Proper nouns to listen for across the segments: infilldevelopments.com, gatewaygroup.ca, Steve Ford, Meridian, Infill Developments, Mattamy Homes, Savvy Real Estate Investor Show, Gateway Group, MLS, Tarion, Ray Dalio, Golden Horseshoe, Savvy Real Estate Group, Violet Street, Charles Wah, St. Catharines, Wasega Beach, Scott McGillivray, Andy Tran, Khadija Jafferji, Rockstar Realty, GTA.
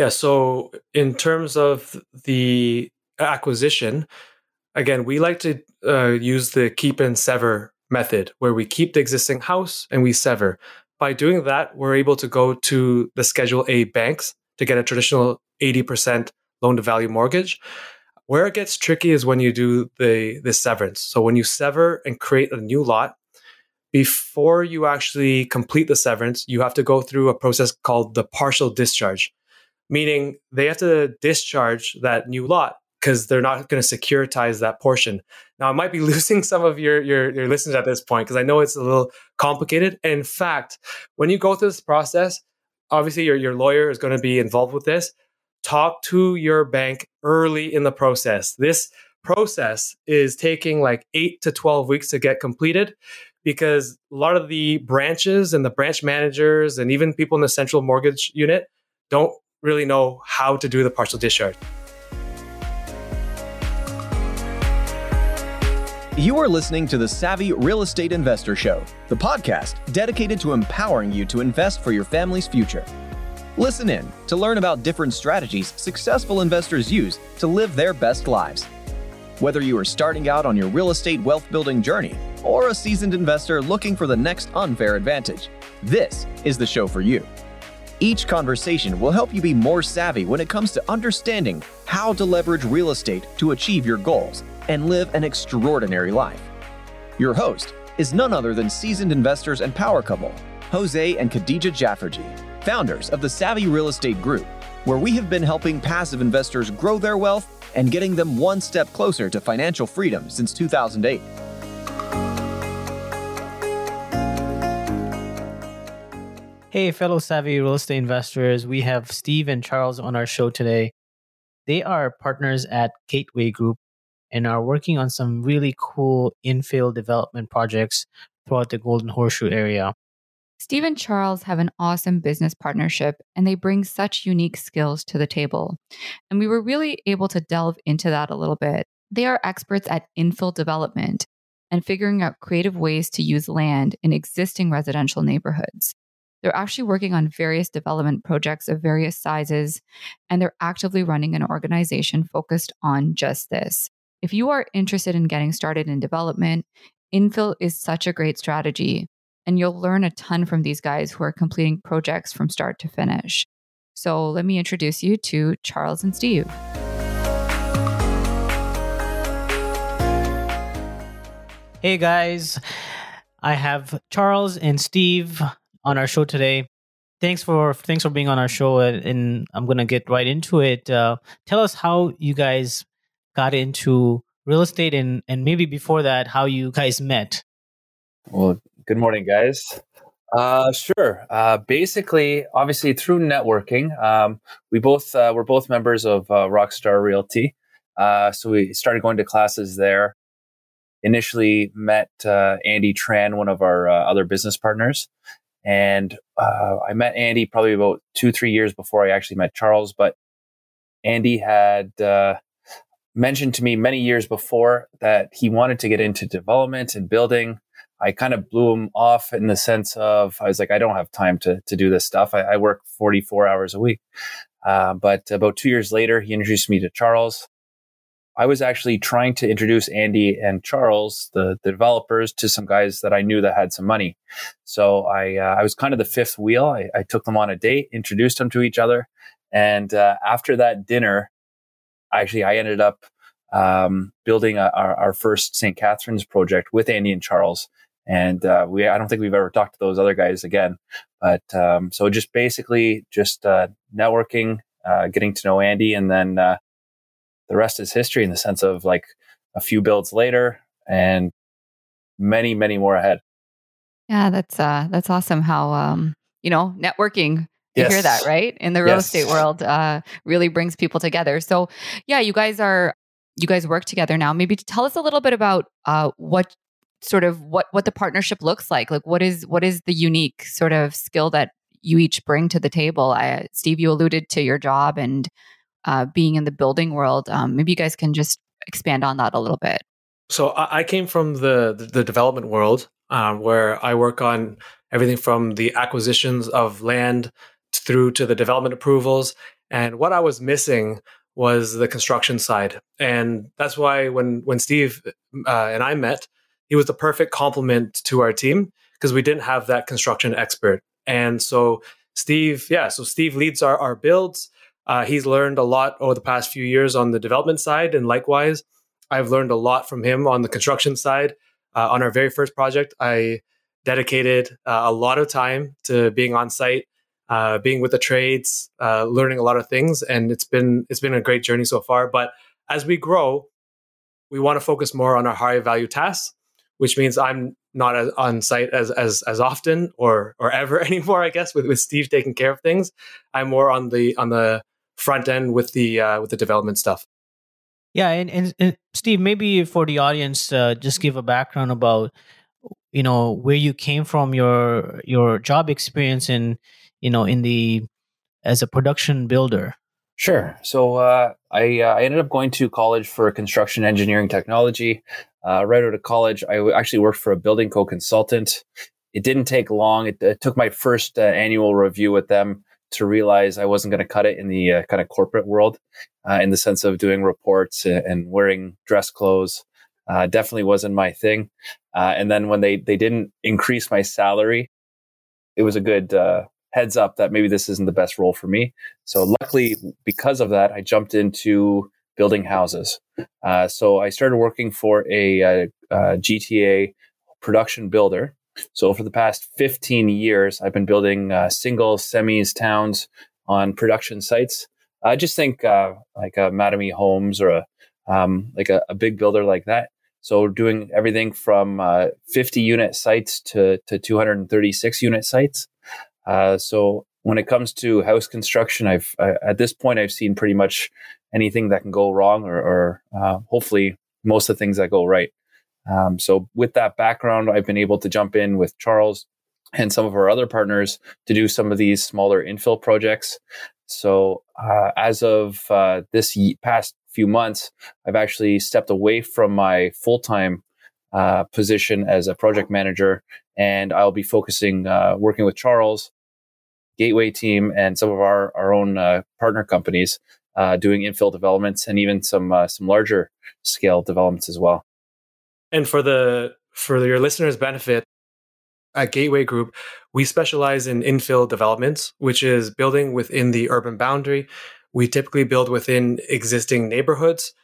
Yeah. So in terms of the acquisition, again, we like to use the keep and sever method, where we keep the existing house and we sever. By doing that, we're able to go to the Schedule A banks to get a traditional 80% loan-to-value mortgage. Where it gets tricky is when you do the severance. So when you sever and create a new lot, before you actually complete the severance, you have to go through a process called the partial discharge, meaning they have to discharge that new lot because they're not going to securitize that portion. Now, I might be losing some of your listeners at this point because I know it's a little complicated. And in fact, when you go through this process, obviously your lawyer is going to be involved with this. Talk to your bank early in the process. This process is taking like 8 to 12 weeks to get completed because a lot of the branches and the branch managers and even people in the central mortgage unit don't really know how to do the partial discharge. You are listening to the Savvy Real Estate Investor Show, the podcast dedicated to empowering you to invest for your family's future. Listen in to learn about different strategies successful investors use to live their best lives. Whether you are starting out on your real estate wealth building journey or a seasoned investor looking for the next unfair advantage, this is the show for you. Each conversation will help you be more savvy when it comes to understanding how to leverage real estate to achieve your goals and live an extraordinary life. Your host is none other than seasoned investors and power couple, Jose and Khadija Jafferji, founders of the Savvy Real Estate Group, where we have been helping passive investors grow their wealth and getting them one step closer to financial freedom since 2008. Hey, fellow Savvy Real Estate investors, we have Steve and Charles on our show today. They are partners at Gateway Group and are working on some really cool infill development projects throughout the Golden Horseshoe area. Steve and Charles have an awesome business partnership, and they bring such unique skills to the table. And we were really able to delve into that a little bit. They are experts at infill development and figuring out creative ways to use land in existing residential neighborhoods. They're actually working on various development projects of various sizes, and they're actively running an organization focused on just this. If you are interested in getting started in development, infill is such a great strategy, and you'll learn a ton from these guys who are completing projects from start to finish. So let me introduce you to Charles and Steve. Hey guys, I have Charles and Steve on our show today. Thanks for being on our show, and I'm going to get right into it. Tell us how you guys got into real estate, and maybe before that, how you guys met. Well, good morning, guys. Sure. Basically, obviously through networking, we're both members of Rockstar Realty. So we started going to classes there. Initially met Andy Tran, one of our other business partners. And I met Andy probably about 2-3 years before I actually met Charles, but Andy had mentioned to me many years before that he wanted to get into development and building. I kind of blew him off in the sense of, I was like, I don't have time to do this stuff. I work 44 hours a week. But about 2 years later, he introduced me to Charles. I was actually trying to introduce Andy and Charles, the developers, to some guys that I knew that had some money. So I was kind of the fifth wheel. I took them on a date, introduced them to each other. And after that dinner, actually, I ended up building our first St. Catharines project with Andy and Charles. And I don't think we've ever talked to those other guys again. But so just basically just networking, getting to know Andy, and then the rest is history in the sense of like a few builds later and many, many more ahead. Yeah, that's awesome how, networking. You yes. hear that, right? In the real yes. estate world, really brings people together. So yeah, you guys work together now. Maybe tell us a little bit about what the partnership looks like. Like what is the unique sort of skill that you each bring to the table? Steve, you alluded to your job and being in the building world. Maybe you guys can just expand on that a little bit. So I came from the development world, where I work on everything from the acquisitions of land through to the development approvals. And what I was missing was the construction side. And that's why when Steve and I met, he was the perfect complement to our team because we didn't have that construction expert. And so Steve leads our builds. He's learned a lot over the past few years on the development side. And likewise, I've learned a lot from him on the construction side. On our very first project, I dedicated a lot of time to being on site, being with the trades, learning a lot of things. And it's been a great journey so far. But as we grow, we want to focus more on our high value tasks, which means I'm not as on site as often or ever anymore, I guess, with Steve taking care of things. I'm more on the front end with the development stuff. Yeah, and Steve, maybe for the audience, just give a background about, you know, where you came from, your job experience in, you know, as a production builder. Sure. So I ended up going to college for construction engineering technology. Right out of college, I actually worked for a building code consultant. It didn't take long. It took my first annual review with them to realize I wasn't going to cut it in the kind of corporate world, in the sense of doing reports and wearing dress clothes. Definitely wasn't my thing. And then when they didn't increase my salary, it was a good heads up that maybe this isn't the best role for me. So luckily, because of that, I jumped into building houses. So I started working for a GTA production builder. So for the past 15 years, I've been building singles, semis, towns on production sites. I just think like a Mattamy Homes or a big builder like that. So doing everything from 50 unit sites to 236 unit sites. So when it comes to house construction, at this point, I've seen pretty much anything that can go wrong or hopefully most of the things that go right. So with that background, I've been able to jump in with Charles and some of our other partners to do some of these smaller infill projects. So as of this past few months, I've actually stepped away from my full-time position as a project manager, and I'll be focusing working with Charles, Gateway team, and some of our own partner companies doing infill developments and even some larger scale developments as well. And for your listeners' benefit, at Gateway Group, we specialize in infill developments, which is building within the urban boundary. We typically build within existing neighborhoods.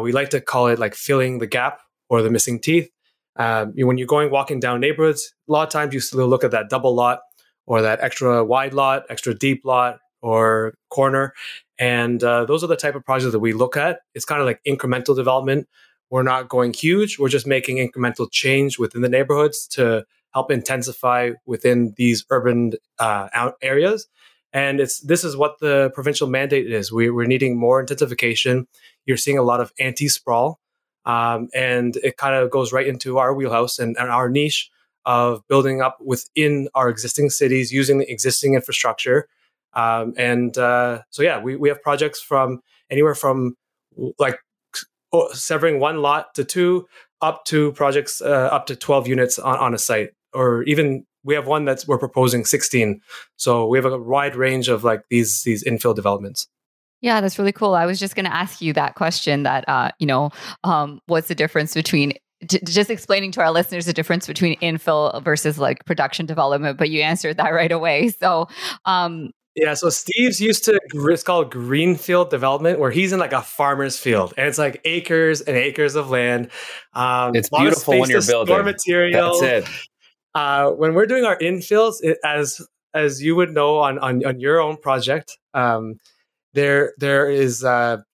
We like to call it like filling the gap or the missing teeth. When you're walking down neighborhoods, a lot of times you still look at that double lot or that extra wide lot, extra deep lot or corner. And those are the type of projects that we look at. It's kind of like incremental development. We're not going huge. We're just making incremental change within the neighborhoods to help intensify within these urban areas. And this is what the provincial mandate is. We're needing more intensification. You're seeing a lot of anti-sprawl. And it kind of goes right into our wheelhouse and our niche of building up within our existing cities using the existing infrastructure. We have projects from anywhere from like severing one lot to two, up to projects up to 12 units on a site, or even we have one we're proposing 16. So we have a wide range of like these infill developments. Yeah, that's really cool. I was just going to ask you that question. That what's the difference between just explaining to our listeners the difference between infill versus like production development? But you answered that right away. So. Yeah, so Steve's used to, it's called greenfield development, where he's in like a farmer's field, and it's like acres and acres of land. It's beautiful when you're building. Store material. That's it. When we're doing our infills, as you would know on your own project, there's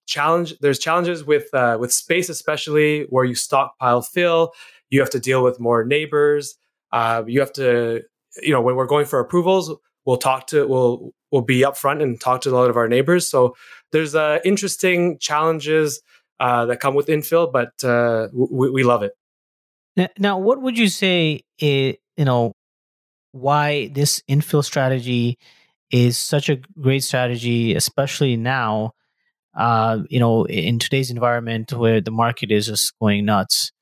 challenges with space, especially where you stockpile fill. You have to deal with more neighbors. You have to, when we're going for approvals, we'll be upfront and talk to a lot of our neighbors. So there's interesting challenges that come with infill, but we love it. Now, what would you say is, why this infill strategy is such a great strategy, especially now, in today's environment where the market is just going nuts?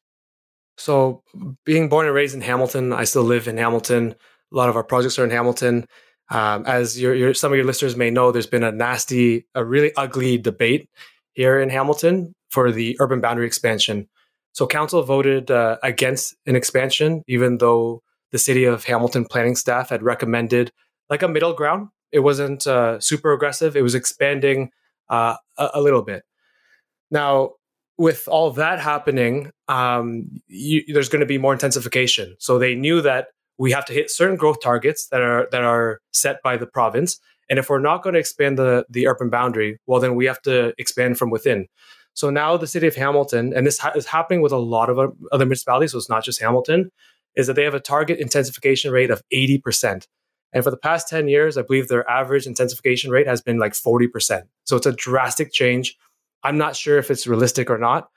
So being born and raised in Hamilton, I still live in Hamilton. A lot of our projects are in Hamilton. As some of your listeners may know, there's been a really ugly debate here in Hamilton for the urban boundary expansion. So council voted against an expansion, even though the city of Hamilton planning staff had recommended like a middle ground. It wasn't super aggressive. It was expanding a little bit. Now, with all that happening, there's going to be more intensification. So they knew that we have to hit certain growth targets that are set by the province. And if we're not going to expand the urban boundary, well, then we have to expand from within. So now the city of Hamilton, and this is happening with a lot of other municipalities, so it's not just Hamilton, is that they have a target intensification rate of 80%. And for the past 10 years, I believe their average intensification rate has been like 40%. So it's a drastic change. I'm not sure if it's realistic or not,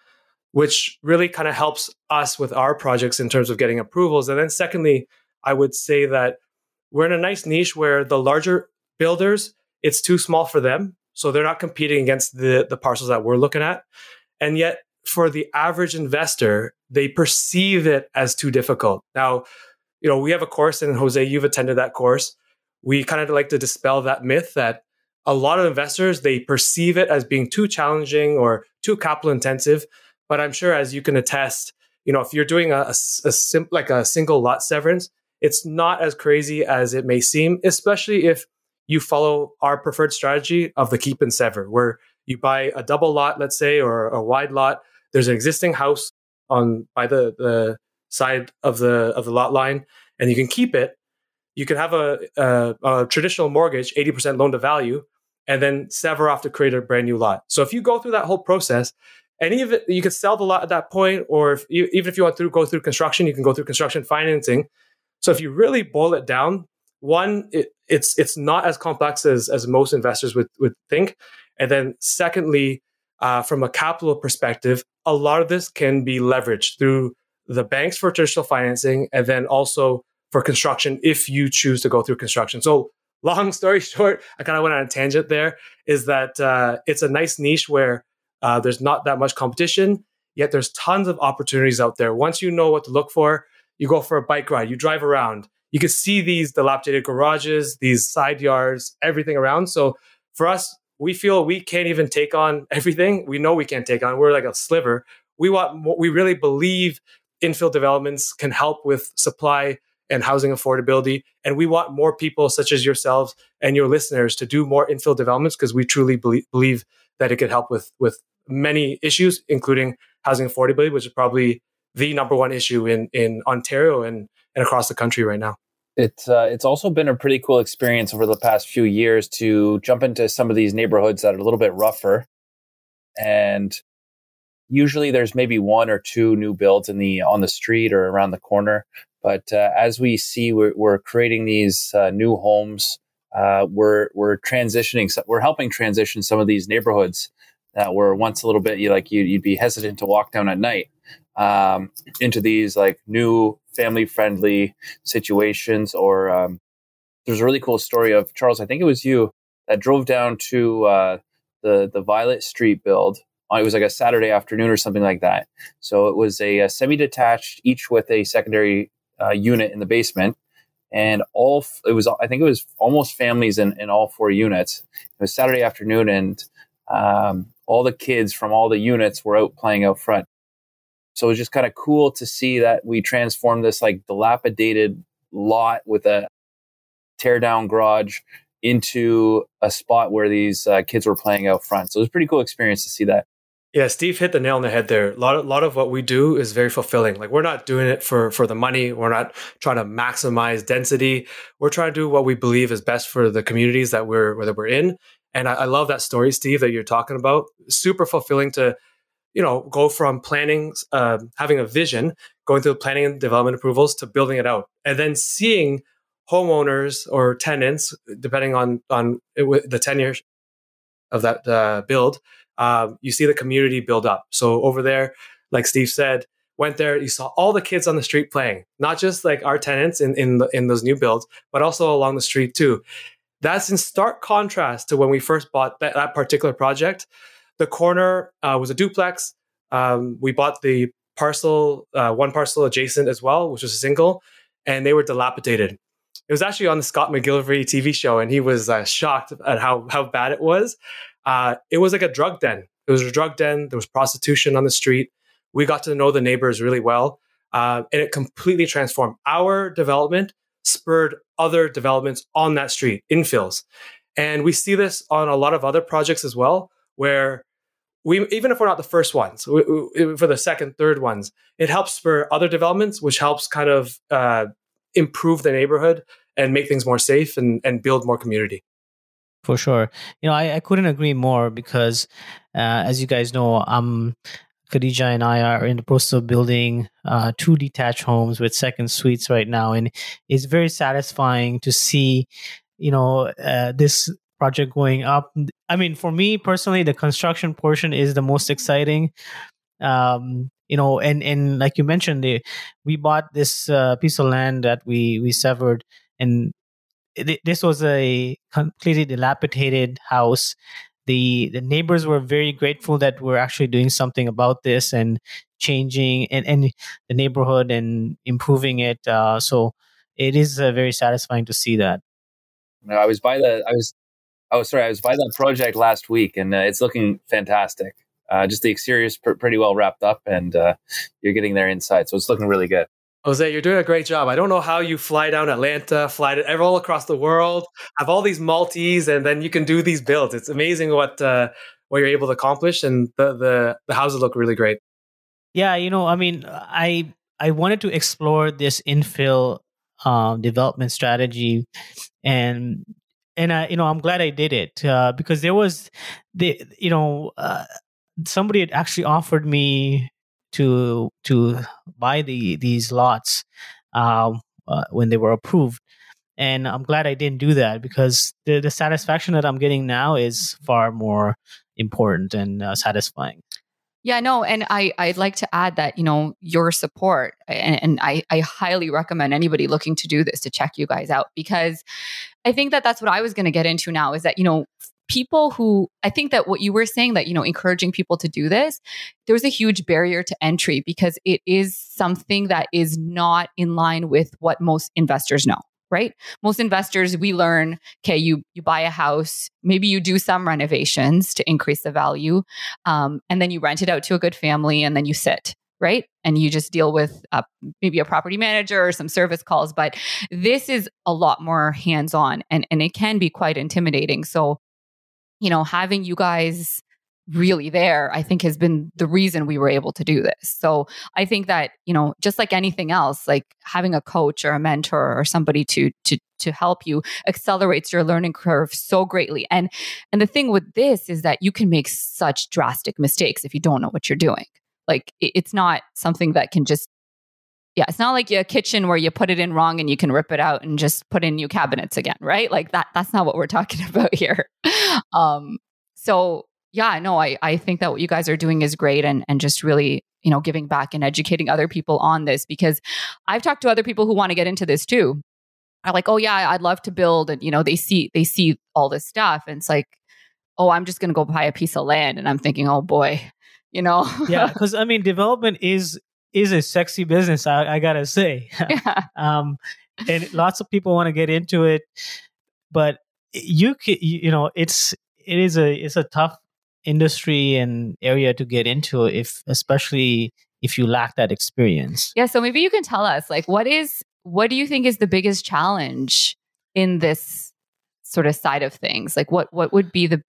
which really kind of helps us with our projects in terms of getting approvals. And then secondly, I would say that we're in a nice niche where the larger builders, it's too small for them. So they're not competing against the parcels that we're looking at. And yet for the average investor, they perceive it as too difficult. Now, you know, we have a course, and Jose, you've attended that course. We kind of like to dispel that myth that a lot of investors, they perceive it as being too challenging or too capital intensive. But I'm sure, as you can attest, you know, if you're doing a single lot severance, it's not as crazy as it may seem, especially if you follow our preferred strategy of the keep and sever, where you buy a double lot, let's say, or a wide lot. There's an existing house by the side of the lot line, and you can keep it. You can have a traditional mortgage, 80% loan to value, and then sever off to create a brand new lot. So if you go through that whole process, any of it, you could sell the lot at that point, or even if you want to go through construction, you can go through construction financing. So if you really boil it down, one, it's not as complex as most investors would think. And then secondly, from a capital perspective, a lot of this can be leveraged through the banks for traditional financing and then also for construction if you choose to go through construction. So long story short, I kind of went on a tangent there, is that it's a nice niche where there's not that much competition, yet there's tons of opportunities out there. Once you know what to look for, you go for a bike ride, you drive around, you can see these dilapidated garages, these side yards, everything around. So for us, we feel we can't even take on everything. We know we can't take on. We're like a sliver. We really believe infill developments can help with supply and housing affordability. And we want more people such as yourselves and your listeners to do more infill developments because we truly believe that it could help with many issues, including housing affordability, which is probably the number one issue in Ontario and across the country right now. It's also been a pretty cool experience over the past few years to jump into some of these neighborhoods that are a little bit rougher. And usually there's maybe one or two new builds on the street or around the corner. But as we see, we're creating these new homes. We're helping transition some of these neighborhoods that were once a little bit you'd be hesitant to walk down at night into these like new family friendly situations. Or there's a really cool story of Charles, I think it was you that drove down to the Violet Street build. It was like a Saturday afternoon or something like that. So it was a semi-detached, each with a secondary unit in the basement. And I think it was almost families in all four units. It was Saturday afternoon, and all the kids from all the units were out playing out front. So it was just kind of cool to see that we transformed this like dilapidated lot with a tear down garage into a spot where these kids were playing out front. So it was a pretty cool experience to see that. Yeah, Steve hit the nail on the head there. A lot of what we do is very fulfilling. Like, we're not doing it for the money. We're not trying to maximize density. We're trying to do what we believe is best for the communities that we're in. And I love that story, Steve, that you're talking about. Super fulfilling to, you know, go from planning, having a vision, going through planning and development approvals to building it out, and then seeing homeowners or tenants, depending on the tenure of that build. You see the community build up. So over there, like Steve said, went there, you saw all the kids on the street playing, not just like our tenants in those new builds, but also along the street too. That's in stark contrast to when we first bought that particular project. The corner was a duplex. We bought the parcel, one parcel adjacent as well, which was a single, and they were dilapidated. It was actually on the Scott McGillivray TV show, and he was shocked at how bad it was. It was like a drug den. It was a drug den. There was prostitution on the street. We got to know the neighbors really well, and it completely transformed. Our development spurred other developments on that street, infills. And we see this on a lot of other projects as well, where we, even if we're not the first ones, we, for the second, third ones, it helps spur other developments, which helps kind of improve the neighborhood and make things more safe and build more community. For sure. You know, I couldn't agree more because, as you guys know, Khadija and I are in the process of building two detached homes with second suites right now. And it's very satisfying to see, you know, this project going up. I mean, for me personally, the construction portion is the most exciting. You know, and like you mentioned, we bought this piece of land that we severed, and this was a completely dilapidated house. The neighbors were very grateful that we're actually doing something about this and changing and the neighborhood and improving it. So it is very satisfying to see that. No, I was by that project last week, and it's looking fantastic. Just the exterior is pretty well wrapped up, and you're getting there inside, so it's looking really good. Jose, you're doing a great job. I don't know how you fly down Atlanta, fly to all across the world, have all these multis, and then you can do these builds. It's amazing what you're able to accomplish, and the houses look really great. Yeah, you know, I mean, I wanted to explore this infill development strategy, and I, you know, I'm glad I did it because there was somebody had actually offered me to buy these lots when they were approved, and I'm glad I didn't do that because the satisfaction that I'm getting now is far more important and satisfying. Yeah, no, and I'd like to add that, you know, your support, and I highly recommend anybody looking to do this to check you guys out, because I think that that's what I was going to get into now, is that, you know, people who, I think that what you were saying, that, you know, encouraging people to do this, there's a huge barrier to entry because it is something that is not in line with what most investors know, right? Most investors, we learn, okay, you buy a house, maybe you do some renovations to increase the value, and then you rent it out to a good family, and then you sit, right? And you just deal with maybe a property manager or some service calls. But this is a lot more hands-on, and it can be quite intimidating. So, you know, having you guys really there, I think, has been the reason we were able to do this. So I think that, you know, just like anything else, like having a coach or a mentor or somebody to help you accelerates your learning curve so greatly. And the thing with this is that you can make such drastic mistakes if you don't know what you're doing. Like, it's not something that can just, yeah, it's not like your kitchen where you put it in wrong and you can rip it out and just put in new cabinets again, right? Like that's not what we're talking about here. So yeah, no, I think that what you guys are doing is great, and just really, you know, giving back and educating other people on this, because I've talked to other people who want to get into this too. I'm like, oh yeah, I'd love to build, and you know, they see all this stuff, and it's like, oh, I'm just going to go buy a piece of land, and I'm thinking, oh boy, you know. Yeah, because I mean, development is a sexy business, I gotta say. Yeah. And lots of people want to get into it, but you know, it's a tough industry and area to get into, especially if you lack that experience. Yeah. So maybe you can tell us, like, what do you think is the biggest challenge in this sort of side of things? Like, what would be the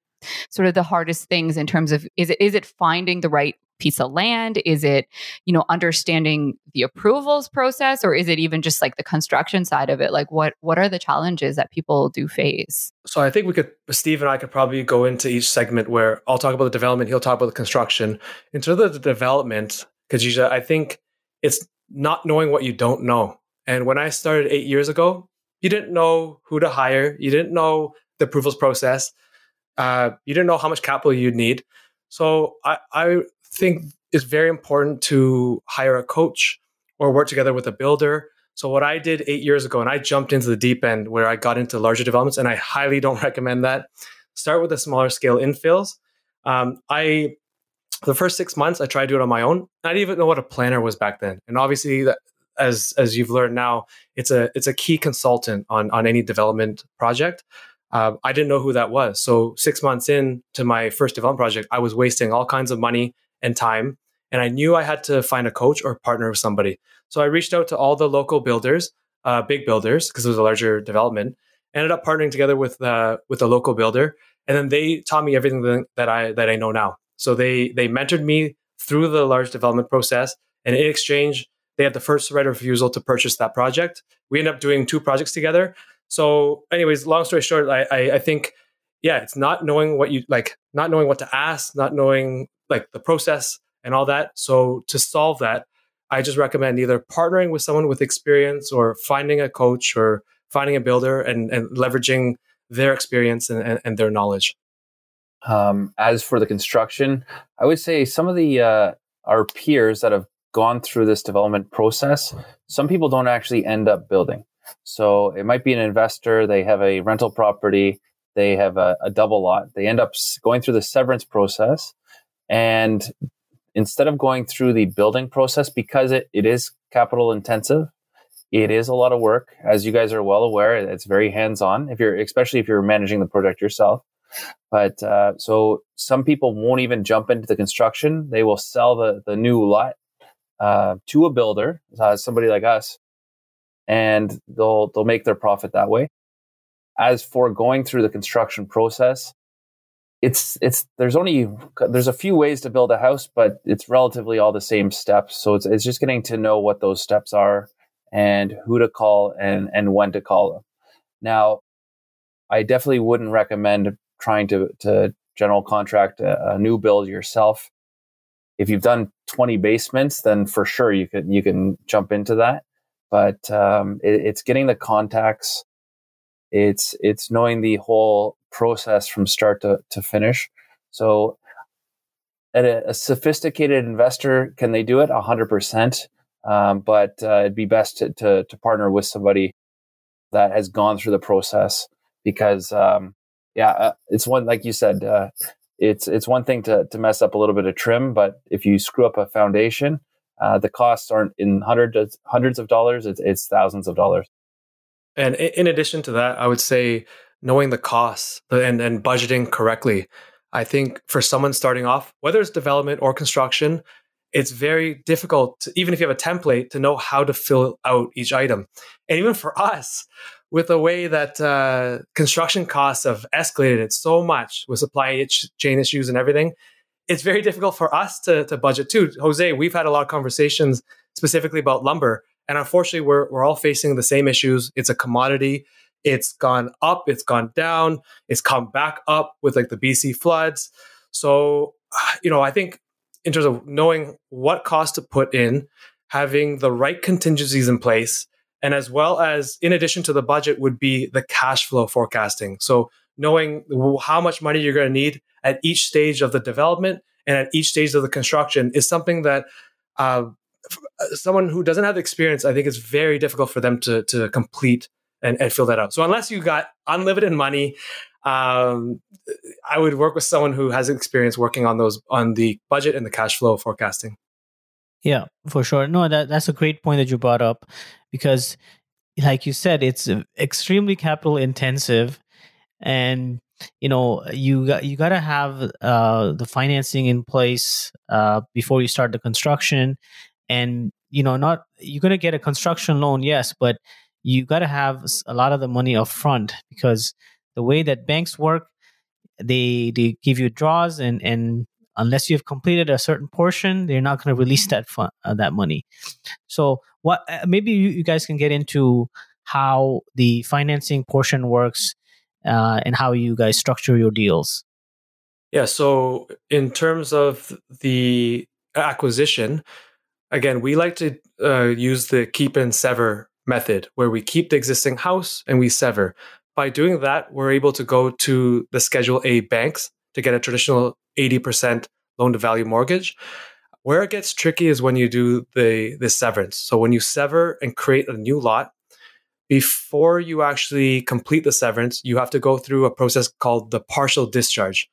sort of the hardest things in terms of, is it finding the right piece of land? Is it, you know, understanding the approvals process, or is it even just like the construction side of it? Like what are the challenges that people do face? So I think Steve and I could probably go into each segment where I'll talk about the development, he'll talk about the construction. In terms of the development, Khadija, I think it's not knowing what you don't know. And when I started 8 years ago, you didn't know who to hire. You didn't know the approvals process. You didn't know how much capital you'd need. So I think it's very important to hire a coach or work together with a builder. So what I did 8 years ago, and I jumped into the deep end where I got into larger developments, and I highly don't recommend that. Start with the smaller scale infills. For the first 6 months, I tried to do it on my own. I didn't even know what a planner was back then. And obviously, as you've learned now, it's a key consultant on any development project. I didn't know who that was. So 6 months in to my first development project, I was wasting all kinds of money and time. And I knew I had to find a coach or partner with somebody. So I reached out to all the local builders, big builders, because it was a larger development. Ended up partnering together with a local builder. And then they taught me everything that I know now. So they mentored me through the large development process. And in exchange, they had the first right of refusal to purchase that project. We ended up doing two projects together. So anyways, long story short, I think, yeah, it's not knowing what you like, not knowing what to ask, not knowing like the process and all that. So to solve that, I just recommend either partnering with someone with experience or finding a coach or finding a builder and leveraging their experience and their knowledge. As for the construction, I would say some of the our peers that have gone through this development process, some people don't actually end up building. So it might be an investor, they have a rental property, they have a double lot, they end up going through the severance process. And instead of going through the building process, because it is capital intensive, it is a lot of work. As you guys are well aware, it's very hands-on, especially if you're managing the project yourself. But so some people won't even jump into the construction. They will sell the new lot to a builder, somebody like us, and they'll make their profit that way. As for going through the construction process, there's a few ways to build a house, but it's relatively all the same steps. So it's just getting to know what those steps are and who to call and when to call them. Now, I definitely wouldn't recommend trying to general contract a new build yourself. If you've done 20 basements, then for sure you can jump into that. But it's getting the contacts. It's knowing the whole process from start to finish. So at a sophisticated investor, can they do it? 100%. But it'd be best to partner with somebody that has gone through the process, because it's one, like you said, it's one thing to mess up a little bit of trim, but if you screw up a foundation, the costs aren't in hundreds of dollars, it's thousands of dollars. And in addition to that, I would say knowing the costs and budgeting correctly. I think for someone starting off, whether it's development or construction, it's very difficult, even if you have a template, to know how to fill out each item. And even for us, with the way that construction costs have escalated it so much with supply chain issues and everything, it's very difficult for us to budget too. Jose, we've had a lot of conversations specifically about lumber, and unfortunately, we're all facing the same issues. It's a commodity. It's gone up. It's gone down. It's come back up with like the BC floods. So, I think in terms of knowing what cost to put in, having the right contingencies in place, and as well as in addition to the budget would be the cash flow forecasting. So knowing how much money you're going to need at each stage of the development and at each stage of the construction is something that someone who doesn't have experience, I think it's very difficult for them to complete and fill that out. So unless you got unlimited money, I would work with someone who has experience working on the budget and the cash flow forecasting. Yeah, for sure. No, that's a great point that you brought up, because like you said, it's extremely capital intensive, and you got to have the financing in place before you start the construction. And not you're going to get a construction loan, yes, but you got to have a lot of the money up front, because the way that banks work, they give you draws, and unless you've completed a certain portion, they're not going to release that money. So what maybe you guys can get into how the financing portion works and how you guys structure your deals. Yeah, so in terms of the acquisition, again, we like to use the keep and sever method, where we keep the existing house and we sever. By doing that, we're able to go to the Schedule A banks to get a traditional 80% loan-to-value mortgage. Where it gets tricky is when you do the severance. So when you sever and create a new lot, before you actually complete the severance, you have to go through a process called the partial discharge,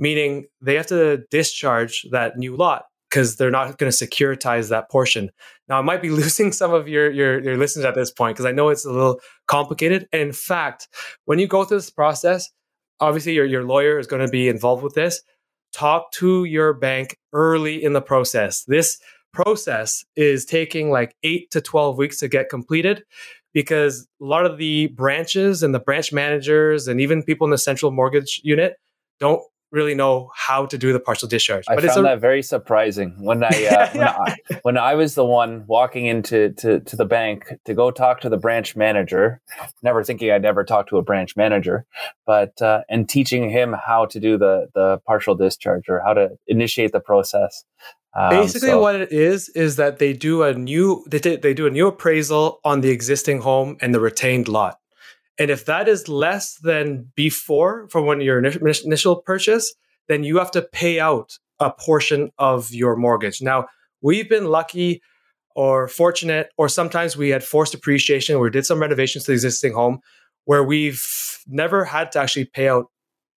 meaning they have to discharge that new lot because they're not going to securitize that portion. Now, I might be losing some of your listeners at this point because I know it's a little complicated. And in fact, when you go through this process, obviously your lawyer is going to be involved with this. Talk to your bank early in the process. This process is taking like 8 to 12 weeks to get completed because a lot of the branches and the branch managers and even people in the central mortgage unit don't really know how to do the partial discharge. I found that very surprising when I was the one walking into the bank to go talk to the branch manager, never thinking I'd ever talk to a branch manager, but and teaching him how to do the partial discharge or how to initiate the process. What it is that they do a new appraisal on the existing home and the retained lot. And if that is less than before from when your initial purchase, then you have to pay out a portion of your mortgage. Now, we've been lucky or fortunate, or sometimes we had forced appreciation or did some renovations to the existing home where we've never had to actually pay out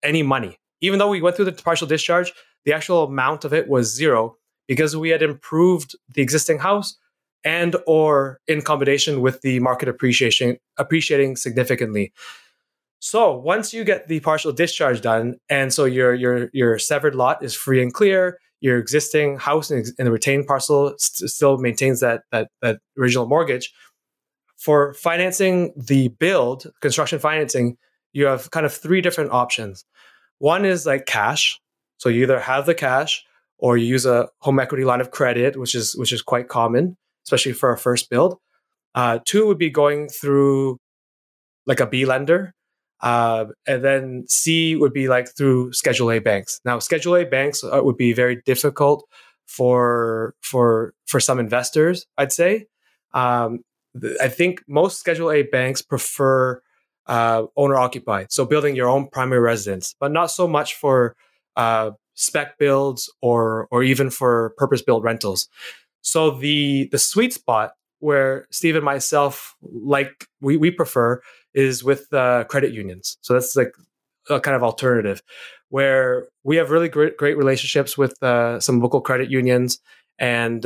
any money. Even though we went through the partial discharge, the actual amount of it was zero because we had improved the existing house and or in combination with the market appreciating significantly. So once you get the partial discharge done, and so your severed lot is free and clear, your existing house and the retained parcel still maintains that original mortgage. For financing the build, construction financing, you have kind of three different options. One is like cash. So you either have the cash or you use a home equity line of credit, which is quite common, especially for our first build. Two would be going through like a B lender. And then C would be like through Schedule A banks. Now, Schedule A banks would be very difficult for some investors, I'd say. I think most Schedule A banks prefer owner-occupied, so building your own primary residence, but not so much for spec builds or even for purpose-built rentals. So the sweet spot where Steve and myself like we prefer is with credit unions. So that's like a kind of alternative where we have really great relationships with some local credit unions, and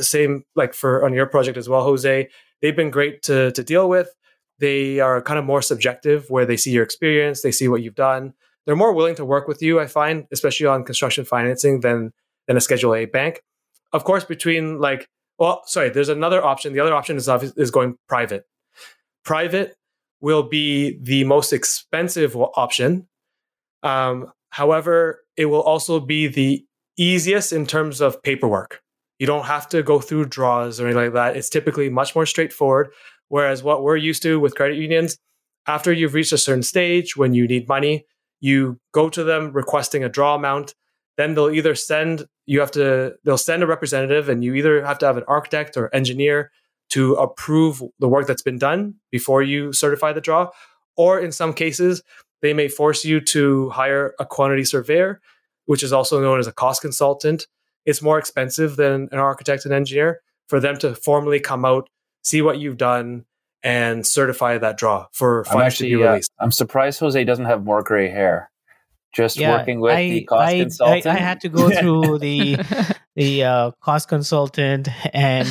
same like for on your project as well, Jose. They've been great to deal with. They are kind of more subjective where they see your experience, they see what you've done. They're more willing to work with you, I find, especially on construction financing than a Schedule A bank. Of course, there's another option. The other option is going private. Private will be the most expensive option. However, it will also be the easiest in terms of paperwork. You don't have to go through draws or anything like that. It's typically much more straightforward. Whereas what we're used to with credit unions, after you've reached a certain stage when you need money, you go to them requesting a draw amount. Then they'll either send a representative, and you either have to have an architect or engineer to approve the work that's been done before you certify the draw. Or in some cases, they may force you to hire a quantity surveyor, which is also known as a cost consultant. It's more expensive than an architect and engineer for them to formally come out, see what you've done, and certify that draw for funds to be released. I'm surprised Jose doesn't have more gray hair. Working with the cost consultant. I had to go through the cost consultant and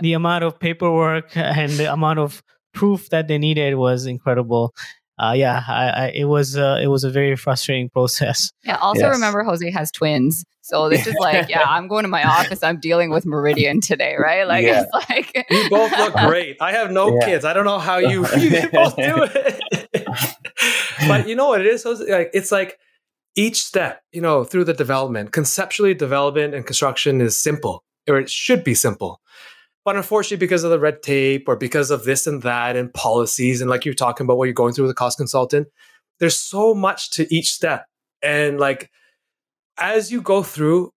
the amount of paperwork and the amount of proof that they needed was incredible. It was a very frustrating process. Yeah. Also, remember, Jose has twins. So this is like, I'm going to my office. I'm dealing with Meridian today, right? Like, it's like you both look great. I have no kids. I don't know how you both do it. But you know what it is? It's like each step, through the development, conceptually, development and construction is simple, or it should be simple. But unfortunately, because of the red tape or because of this and that and policies and like you're talking about what you're going through with a cost consultant, there's so much to each step. And like as you go through,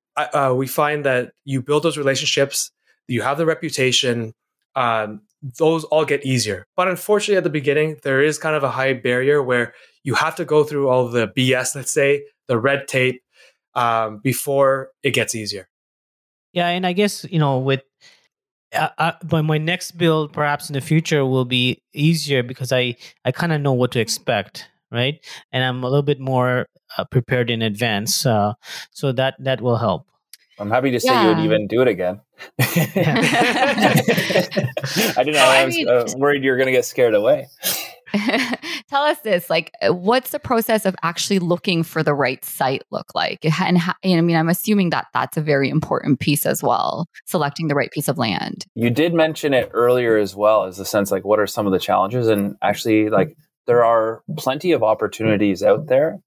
we find that you build those relationships, you have the reputation, those all get easier. But unfortunately, at the beginning, there is kind of a high barrier where you have to go through all the BS, let's say, the red tape before it gets easier. Yeah, and I guess, but my next build, perhaps in the future, will be easier because I kind of know what to expect, right? And I'm a little bit more prepared in advance, so that will help. I'm happy to see you would even do it again. I didn't know. I was worried you were going to get scared away. Tell us this, like, what's the process of actually looking for the right site look like? And I mean, I'm assuming that that's a very important piece as well, selecting the right piece of land. You did mention it earlier as well, as the sense, like, what are some of the challenges? And actually, like, there are plenty of opportunities out there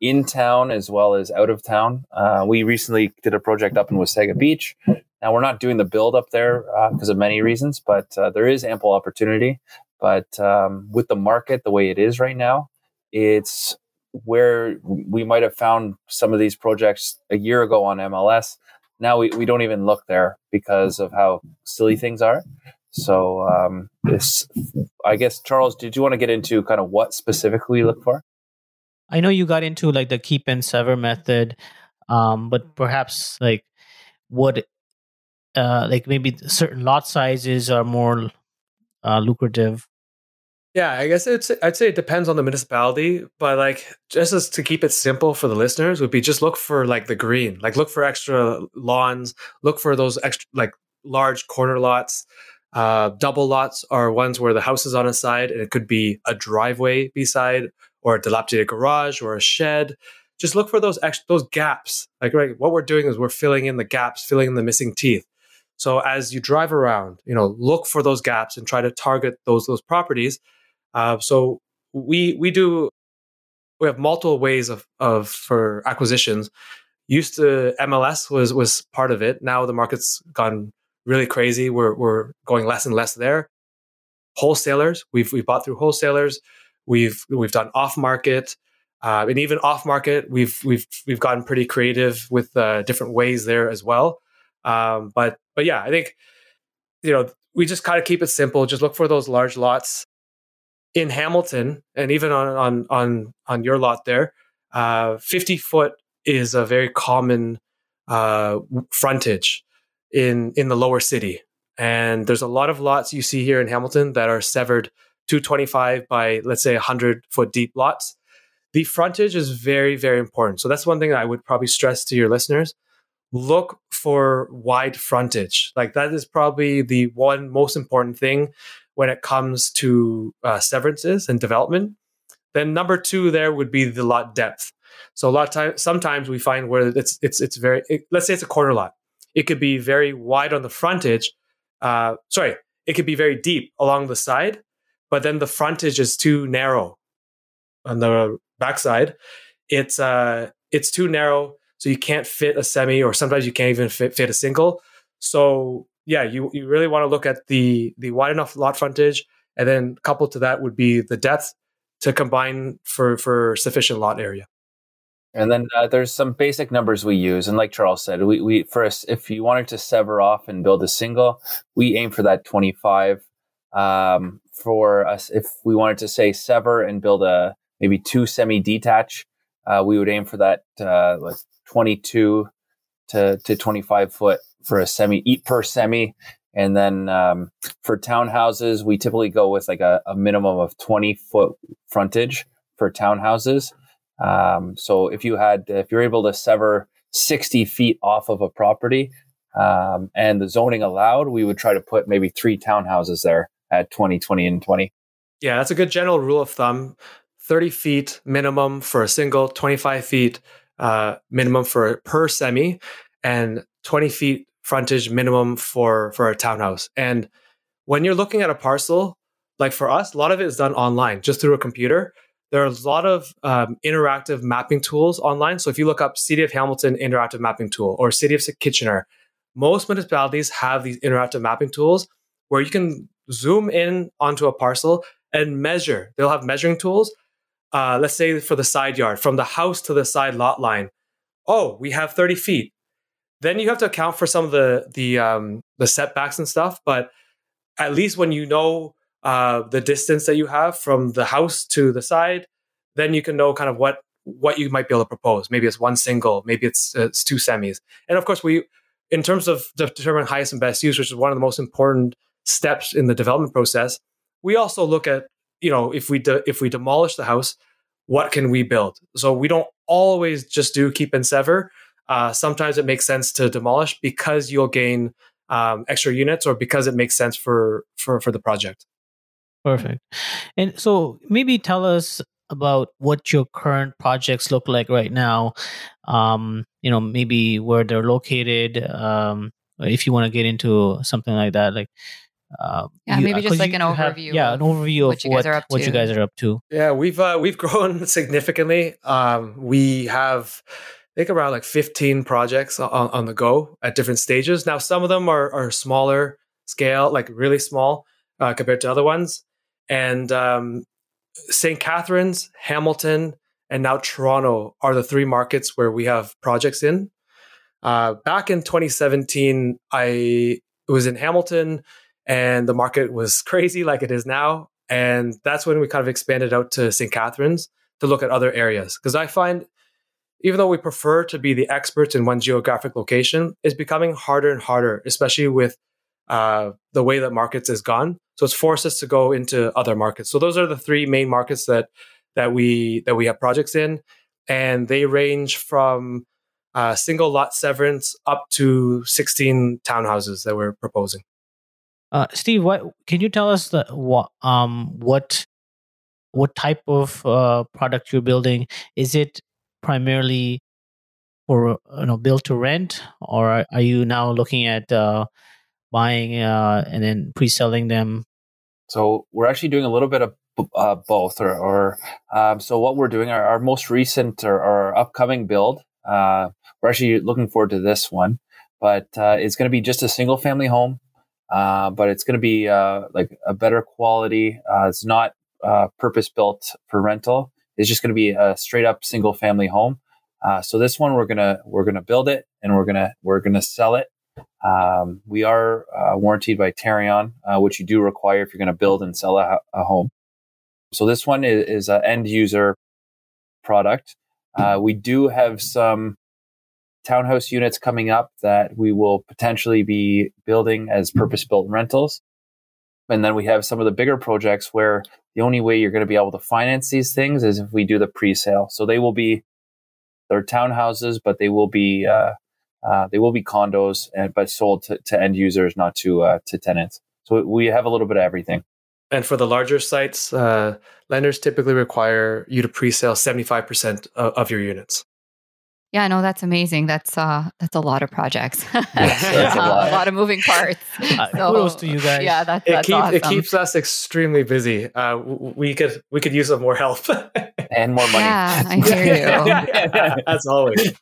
in town as well as out of town. We recently did a project up in Wasega Beach. Now, we're not doing the build up there because of many reasons, but there is ample opportunity. But with the market the way it is right now, it's where we might have found some of these projects a year ago on MLS. Now we don't even look there because of how silly things are. So I guess, Charles, did you want to get into kind of what specifically we look for? I know you got into like the keep and sever method, but perhaps like what, like maybe certain lot sizes are more lucrative. Yeah, I guess I'd say it depends on the municipality, but like just as to keep it simple for the listeners would be just look for like the green, like look for extra lawns, look for those extra like large corner lots. Double lots are ones where the house is on a side and it could be a driveway beside or a dilapidated garage or a shed. Just look for those gaps. Like right, what we're doing is we're filling in the gaps, filling in the missing teeth. So as you drive around, you know, look for those gaps and try to target those properties. So we have multiple ways of for acquisitions. Used to MLS was part of it. Now the market's gone really crazy. We're going less and less there. Wholesalers, we've bought through wholesalers. We've done off market, and even off market, we've gotten pretty creative with different ways there as well. But yeah, I think, you know, we just kind of keep it simple. Just look for those large lots in Hamilton, and even on your lot there, 50 foot is a very common frontage in the lower city. And there's a lot of lots you see here in Hamilton that are severed 225 by, let's say, 100 foot deep lots. The frontage is very, very important. So that's one thing I would probably stress to your listeners. Look for wide frontage. Like that is probably the one most important thing when it comes to severances and development. Then number two there would be the lot depth. So a lot of times, sometimes we find where it's very, let's say it's a corner lot. It could be very wide on the frontage. It could be very deep along the side, but then the frontage is too narrow on the backside. It's too narrow. So you can't fit a semi, or sometimes you can't even fit a single. So yeah, you really want to look at the wide enough lot frontage, and then coupled to that would be the depth to combine for sufficient lot area. And then there's some basic numbers we use. And like Charles said, we first, if you wanted to sever off and build a single, we aim for that 25. For us, if we wanted to say sever and build a maybe two semi-detach, we would aim for that like 22 to 25 foot for a semi, per semi. And then for townhouses, we typically go with like a minimum of 20 foot frontage for townhouses. So if you're able to sever 60 feet off of a property and the zoning allowed, we would try to put maybe three townhouses there at 20, 20, and 20. Yeah, that's a good general rule of thumb. 30 feet minimum for a single, 25 feet minimum for per semi, and 20 feet frontage minimum for a townhouse. And when you're looking at a parcel, like for us, a lot of it is done online, just through a computer. There are a lot of interactive mapping tools online. So if you look up City of Hamilton interactive mapping tool or City of Kitchener, most municipalities have these interactive mapping tools where you can zoom in onto a parcel and measure. They'll have measuring tools. Let's say for the side yard, from the house to the side lot line. Oh, we have 30 feet. Then you have to account for some of the setbacks and stuff. But at least when you know the distance that you have from the house to the side, then you can know kind of what you might be able to propose. Maybe it's one single, maybe it's two semis. And of course, we, in terms of determining highest and best use, which is one of the most important steps in the development process, we also look at, you know, if we demolish the house, what can we build? So we don't always just do keep and sever. Sometimes it makes sense to demolish because you'll gain extra units, or because it makes sense for the project. Perfect. And so maybe tell us about what your current projects look like right now. Maybe where they're located. If you want to get into something like that, like maybe just like an overview. Yeah, an overview of what you guys are up to. Yeah, we've grown significantly. We have, I think, around like 15 projects on the go at different stages. Now, some of them are smaller scale, like really small compared to other ones. And St. Catharines, Hamilton, and now Toronto are the three markets where we have projects in. Back in 2017, I was in Hamilton and the market was crazy like it is now. And that's when we kind of expanded out to St. Catharines to look at other areas. Because I find, even though we prefer to be the experts in one geographic location, it's becoming harder and harder, especially with the way that markets is gone. So it's forced us to go into other markets. So those are the three main markets that we have projects in. And they range from single lot severance up to 16 townhouses that we're proposing. Steve, can you tell us what type of product you're building? Is it primarily for build to rent, or are you now looking at buying and then pre-selling them? So we're actually doing a little bit of both. So what we're doing, our most recent or upcoming build, we're actually looking forward to this one, but it's going to be just a single family home, but it's going to be like a better quality. It's not purpose built for rental. It's just going to be a straight up single family home. So this one, we're gonna build it and we're gonna sell it. We are warranted by Tarion, which you do require if you're going to build and sell a home. So this one is an end user product. We do have some townhouse units coming up that we will potentially be building as purpose built rentals. And then we have some of the bigger projects where the only way you're going to be able to finance these things is if we do the pre-sale. So they're townhouses, but they will be condos, but sold to end users, not to tenants. So we have a little bit of everything. And for the larger sites, lenders typically require you to pre-sale 75% of your units. Yeah, I know, that's amazing. That's a lot of projects. That's a lot of moving parts. Kudos to you guys. Yeah, that's awesome. It keeps us extremely busy. We could use some more help and more money. Yeah, I hear you. Yeah, that's always.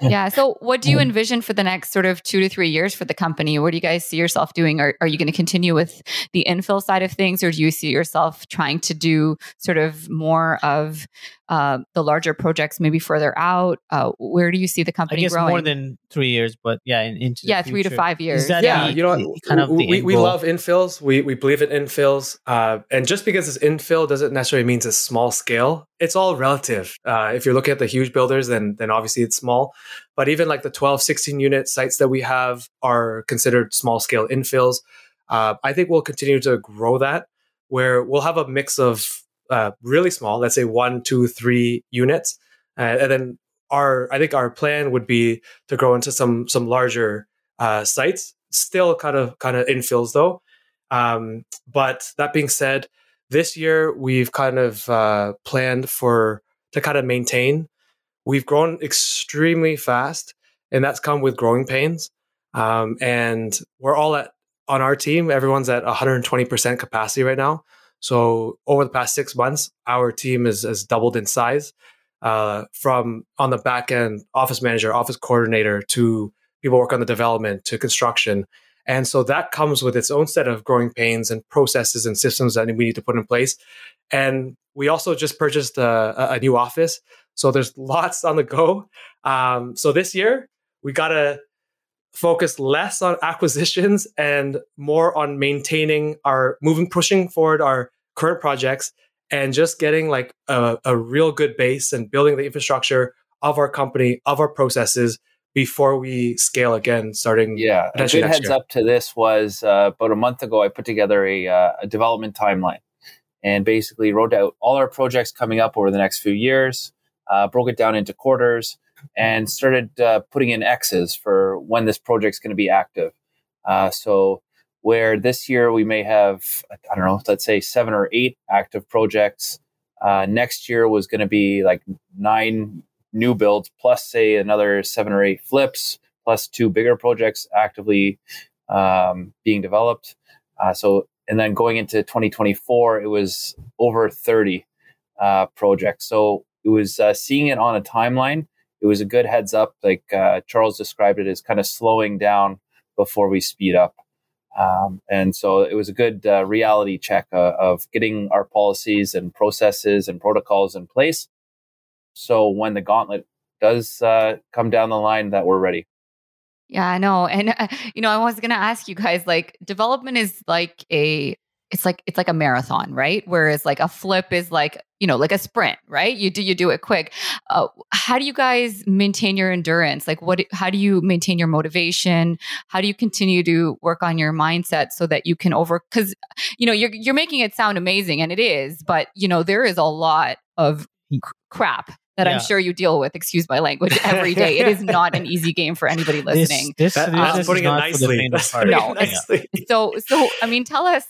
Yeah. So, what do you envision for the next sort of 2 to 3 years for the company? What do you guys see yourself doing? Are you going to continue with the infill side of things, or do you see yourself trying to do sort of more of the larger projects, maybe further out? Where do you see the company growing? More than 3 years, but yeah, into the future. 3 to 5 years. We love infills. We believe in infills, and just because it's infill doesn't necessarily mean it's small scale. It's all relative. If you're looking at the huge builders, then obviously it's small. But even like the 12, 16 unit sites that we have are considered small scale infills. I think we'll continue to grow that, where we'll have a mix of really small, let's say 1, 2, 3 units, and then our plan would be to grow into some larger sites. Still kind of infills though. But that being said, this year we've kind of planned to kind of maintain. We've grown extremely fast, and that's come with growing pains. And we're all on our team. Everyone's at 120% capacity right now. So over the past 6 months, our team has doubled in size, from on the back end, office manager, office coordinator, to people work on the development, to construction. And so that comes with its own set of growing pains and processes and systems that we need to put in place. And we also just purchased a new office. So there's lots on the go. So this year, we got to focus less on acquisitions and more on maintaining pushing forward our current projects, and just getting like a real good base and building the infrastructure of our company, of our processes, before we scale again, starting. Yeah, a good heads up to this was about a month ago, I put together a development timeline, and basically wrote out all our projects coming up over the next few years, broke it down into quarters, and started putting in X's for when this project's going to be active. So where this year we may have, I don't know, let's say 7 or 8 active projects. Next year was going to be like 9 new builds, plus say another 7 or 8 flips, plus 2 bigger projects actively being developed. And then going into 2024, it was over 30 projects. So it was seeing it on a timeline. It was a good heads up. Like Charles described it as kind of slowing down before we speed up. And so it was a good reality check of getting our policies and processes and protocols in place. So when the gauntlet does come down the line, that we're ready. Yeah, I know. And, I was going to ask you guys, like, development is like it's like a marathon, right? Whereas like a flip is like, like a sprint, right? You do it quick. How do you guys maintain your endurance? Like how do you maintain your motivation? How do you continue to work on your mindset so that you can because you're making it sound amazing, and it is, but there is a lot of crap that I'm sure you deal with, excuse my language, every day. It is not an easy game for anybody listening. This putting is not it nicely. No. Nicely. So tell us,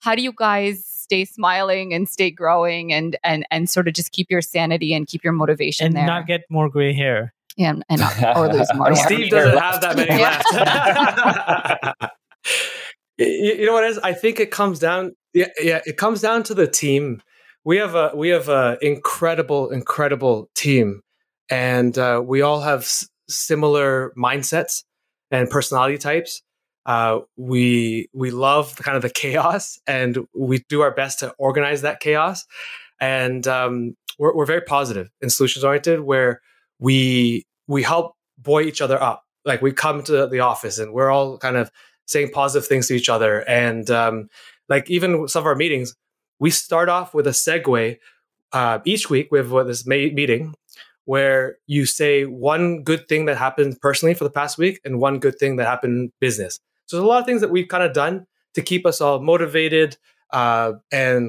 how do you guys stay smiling and stay growing and sort of just keep your sanity and keep your motivation and there, and not get more gray hair or lose more. Steve doesn't have that many left. You know what it is? I think it comes down. Yeah, it comes down to the team. We have a incredible team, and we all have similar mindsets and personality types. We love kind of the chaos, and we do our best to organize that chaos. And we're very positive and solutions oriented, where we help buoy each other up. Like, we come to the office and we're all kind of saying positive things to each other, and like even some of our meetings. We start off with a segue each week. We have this meeting where you say one good thing that happened personally for the past week and one good thing that happened in business. So there's a lot of things that we've kind of done to keep us all motivated and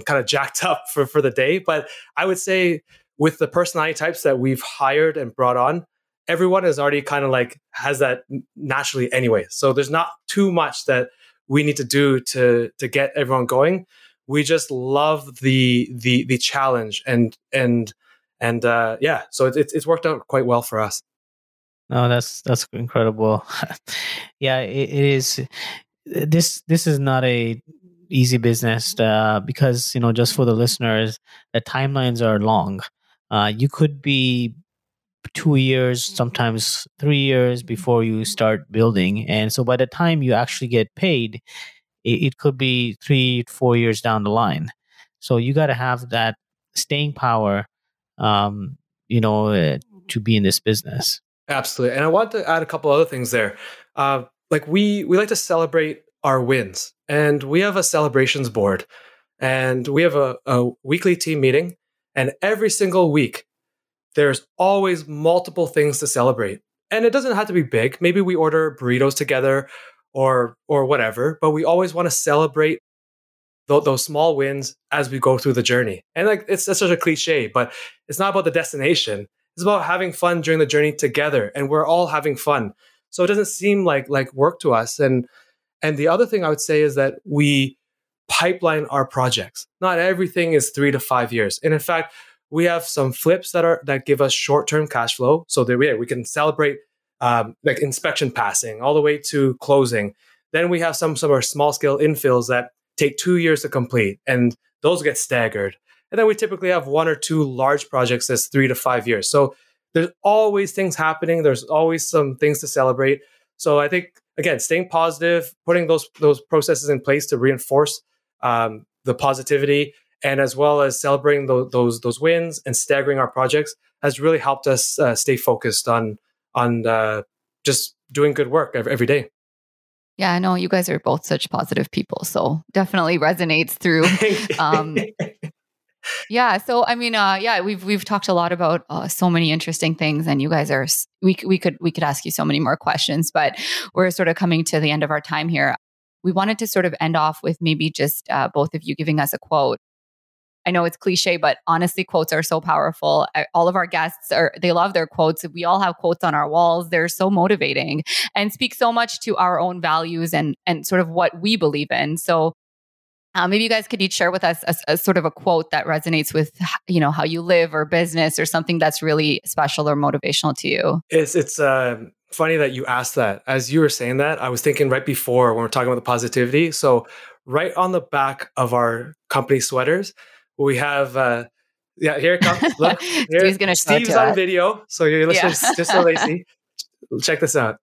kind of jacked up for the day. But I would say with the personality types that we've hired and brought on, everyone is already kind of like has that naturally anyway. So there's not too much that we need to do to get everyone going. We just love the challenge and yeah. So it's worked out quite well for us. No, that's incredible. Yeah, it is. This is not a easy business because just for the listeners, the timelines are long. You could be 2 years, sometimes 3 years before you start building, and so by the time you actually get paid, it could be 3-4 years down the line. So you got to have that staying power, to be in this business. Absolutely. And I want to add a couple other things there. Like we like to celebrate our wins, and we have a celebrations board, and we have a weekly team meeting, and every single week there's always multiple things to celebrate. And it doesn't have to be big. Maybe we order burritos together or whatever, but we always want to celebrate those small wins as we go through the journey. And like that's such a cliche, but it's not about the destination. It's about having fun during the journey together, and we're all having fun. So it doesn't seem like work to us. And the other thing I would say is that we pipeline our projects. Not everything is 3 to 5 years. And in fact, we have some flips that give us short-term cash flow, so that we can celebrate like inspection passing all the way to closing. Then we have some of our small scale infills that take 2 years to complete, and those get staggered. And then we typically have 1 or 2 large projects that's 3 to 5 years. So there's always things happening. There's always some things to celebrate. So I think, again, staying positive, putting those processes in place to reinforce the positivity, and as well as celebrating those wins and staggering our projects has really helped us stay focused on just doing good work every day. Yeah, I know you guys are both such positive people, so definitely resonates through. Yeah, so yeah, we've talked a lot about so many interesting things, and you guys are we could ask you so many more questions, but we're sort of coming to the end of our time here. We wanted to sort of end off with maybe just both of you giving us a quote. I know it's cliche, but honestly, quotes are so powerful. All of our guests they love their quotes. We all have quotes on our walls. They're so motivating and speak so much to our own values and sort of what we believe in. So maybe you guys could each share with us a sort of a quote that resonates with, you know, how you live or business or something that's really special or motivational to you. It's funny that you asked that. As you were saying that, I was thinking right before when we're talking about the positivity. So right on the back of our company sweaters, we have, here it comes. Look, here, Steve's on video. So your listeners, just so they see. Check this out.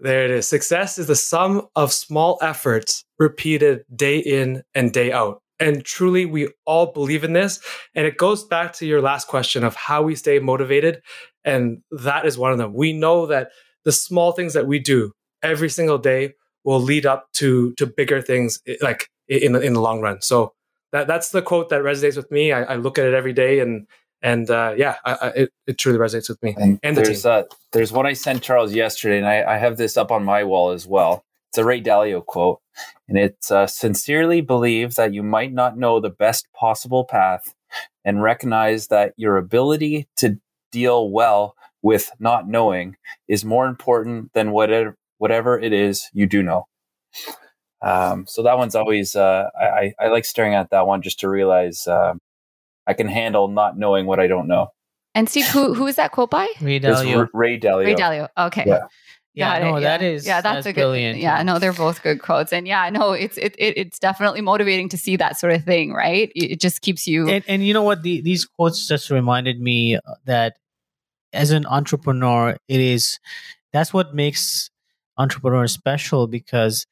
There it is. Success is the sum of small efforts repeated day in and day out. And truly, we all believe in this. And it goes back to your last question of how we stay motivated. And that is one of them. We know that the small things that we do every single day will lead up to bigger things, like in the long run. So that's the quote that resonates with me. I look at it every day and it truly resonates with me. And there's one I sent Charles yesterday, and I have this up on my wall as well. It's a Ray Dalio quote, and it's sincerely believe that you might not know the best possible path and recognize that your ability to deal well with not knowing is more important than whatever it is you do know. So that one's always, I like staring at that one just to realize I can handle not knowing what I don't know. And Steve, who is that quote by? Ray Dalio. It's Ray Dalio. Ray Dalio. Okay. That's brilliant. They're both good quotes, and it's definitely motivating to see that sort of thing, right? It just keeps you. And you know what? These quotes just reminded me that as an entrepreneur, that's what makes entrepreneurs special, because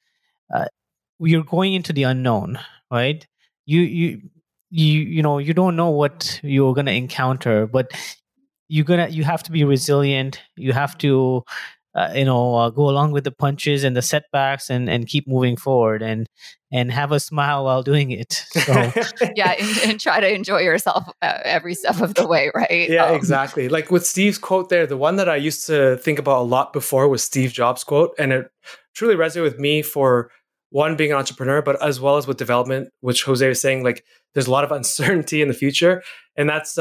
you're going into the unknown, right? You don't know what you're going to encounter, but you have to be resilient. You have to go along with the punches and the setbacks and keep moving forward and have a smile while doing it. So. and try to enjoy yourself every step of the way, right? Yeah, exactly. Like with Steve's quote there, the one that I used to think about a lot before was Steve Jobs' quote, and it truly resonated with me for one, being an entrepreneur, but as well as with development, which Jose was saying, like there's a lot of uncertainty in the future, and that's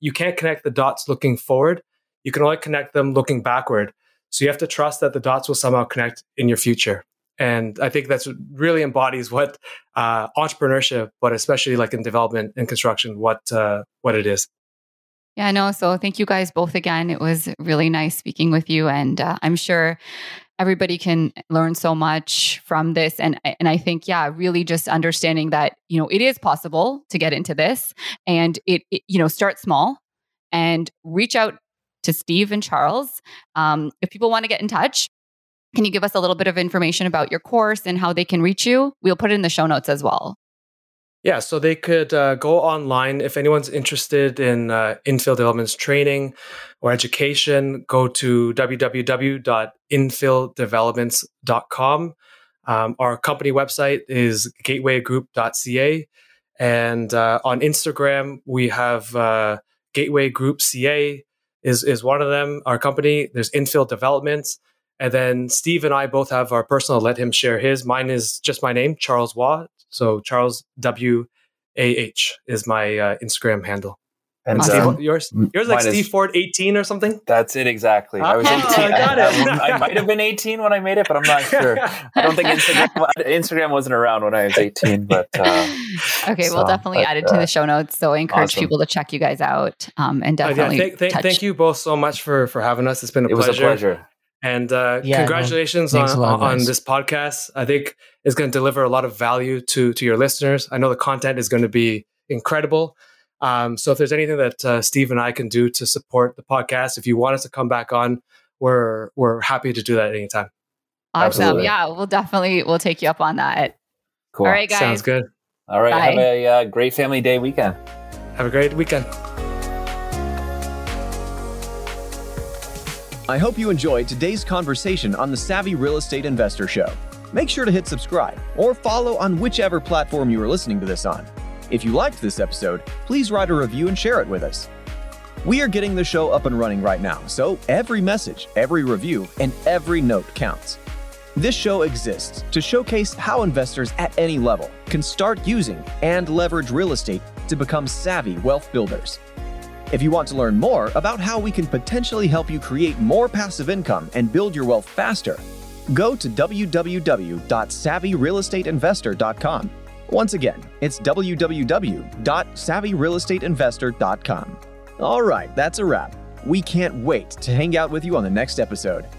you can't connect the dots looking forward. You can only connect them looking backward. So you have to trust that the dots will somehow connect in your future. And I think that's really embodies what entrepreneurship, but especially like in development and construction, what it is. Yeah, I know. So thank you guys both again. It was really nice speaking with you. And I'm sure everybody can learn so much from this. And I think, really just understanding that, you know, it is possible to get into this and it start small and reach out to Steve and Charles. If people want to get in touch, can you give us a little bit of information about your course and how they can reach you? We'll put it in the show notes as well. Yeah, so they could go online. If anyone's interested in infill developments training or education, go to www.infilldevelopments.com. Our company website is gatewaygroup.ca. And on Instagram, we have gatewaygroup.ca. Is one of them. Our company, there's Infill Developments. And then Steve and I both have our personal, let him share his. Mine is just my name, Charles Wah. So Charles W-A-H is my Instagram handle. And awesome. Steve, yours like Steve Ford 18 or something? That's it, exactly. I was 18. I might have been 18 when I made it, but I'm not sure. I don't think Instagram wasn't around when I was 18. But we'll definitely add it to the show notes. So I encourage people to check you guys out and definitely thank you both so much for having us. It's been a pleasure. It was a pleasure. And congratulations on this podcast. I think it's going to deliver a lot of value to your listeners. I know the content is going to be incredible. So if there's anything that Steve and I can do to support the podcast, if you want us to come back on, we're happy to do that anytime. Awesome. Absolutely. Yeah, we'll take you up on that. Cool. All right, guys. Sounds good. All right. Bye. Have a great family day weekend. Have a great weekend. I hope you enjoyed today's conversation on the Savvy Real Estate Investor Show. Make sure to hit subscribe or follow on whichever platform you are listening to this on. If you liked this episode, please write a review and share it with us. We are getting the show up and running right now, so every message, every review, and every note counts. This show exists to showcase how investors at any level can start using and leverage real estate to become savvy wealth builders. If you want to learn more about how we can potentially help you create more passive income and build your wealth faster, go to www.savvyrealestateinvestor.com. Once again, it's www.savvyrealestateinvestor.com. All right, that's a wrap. We can't wait to hang out with you on the next episode.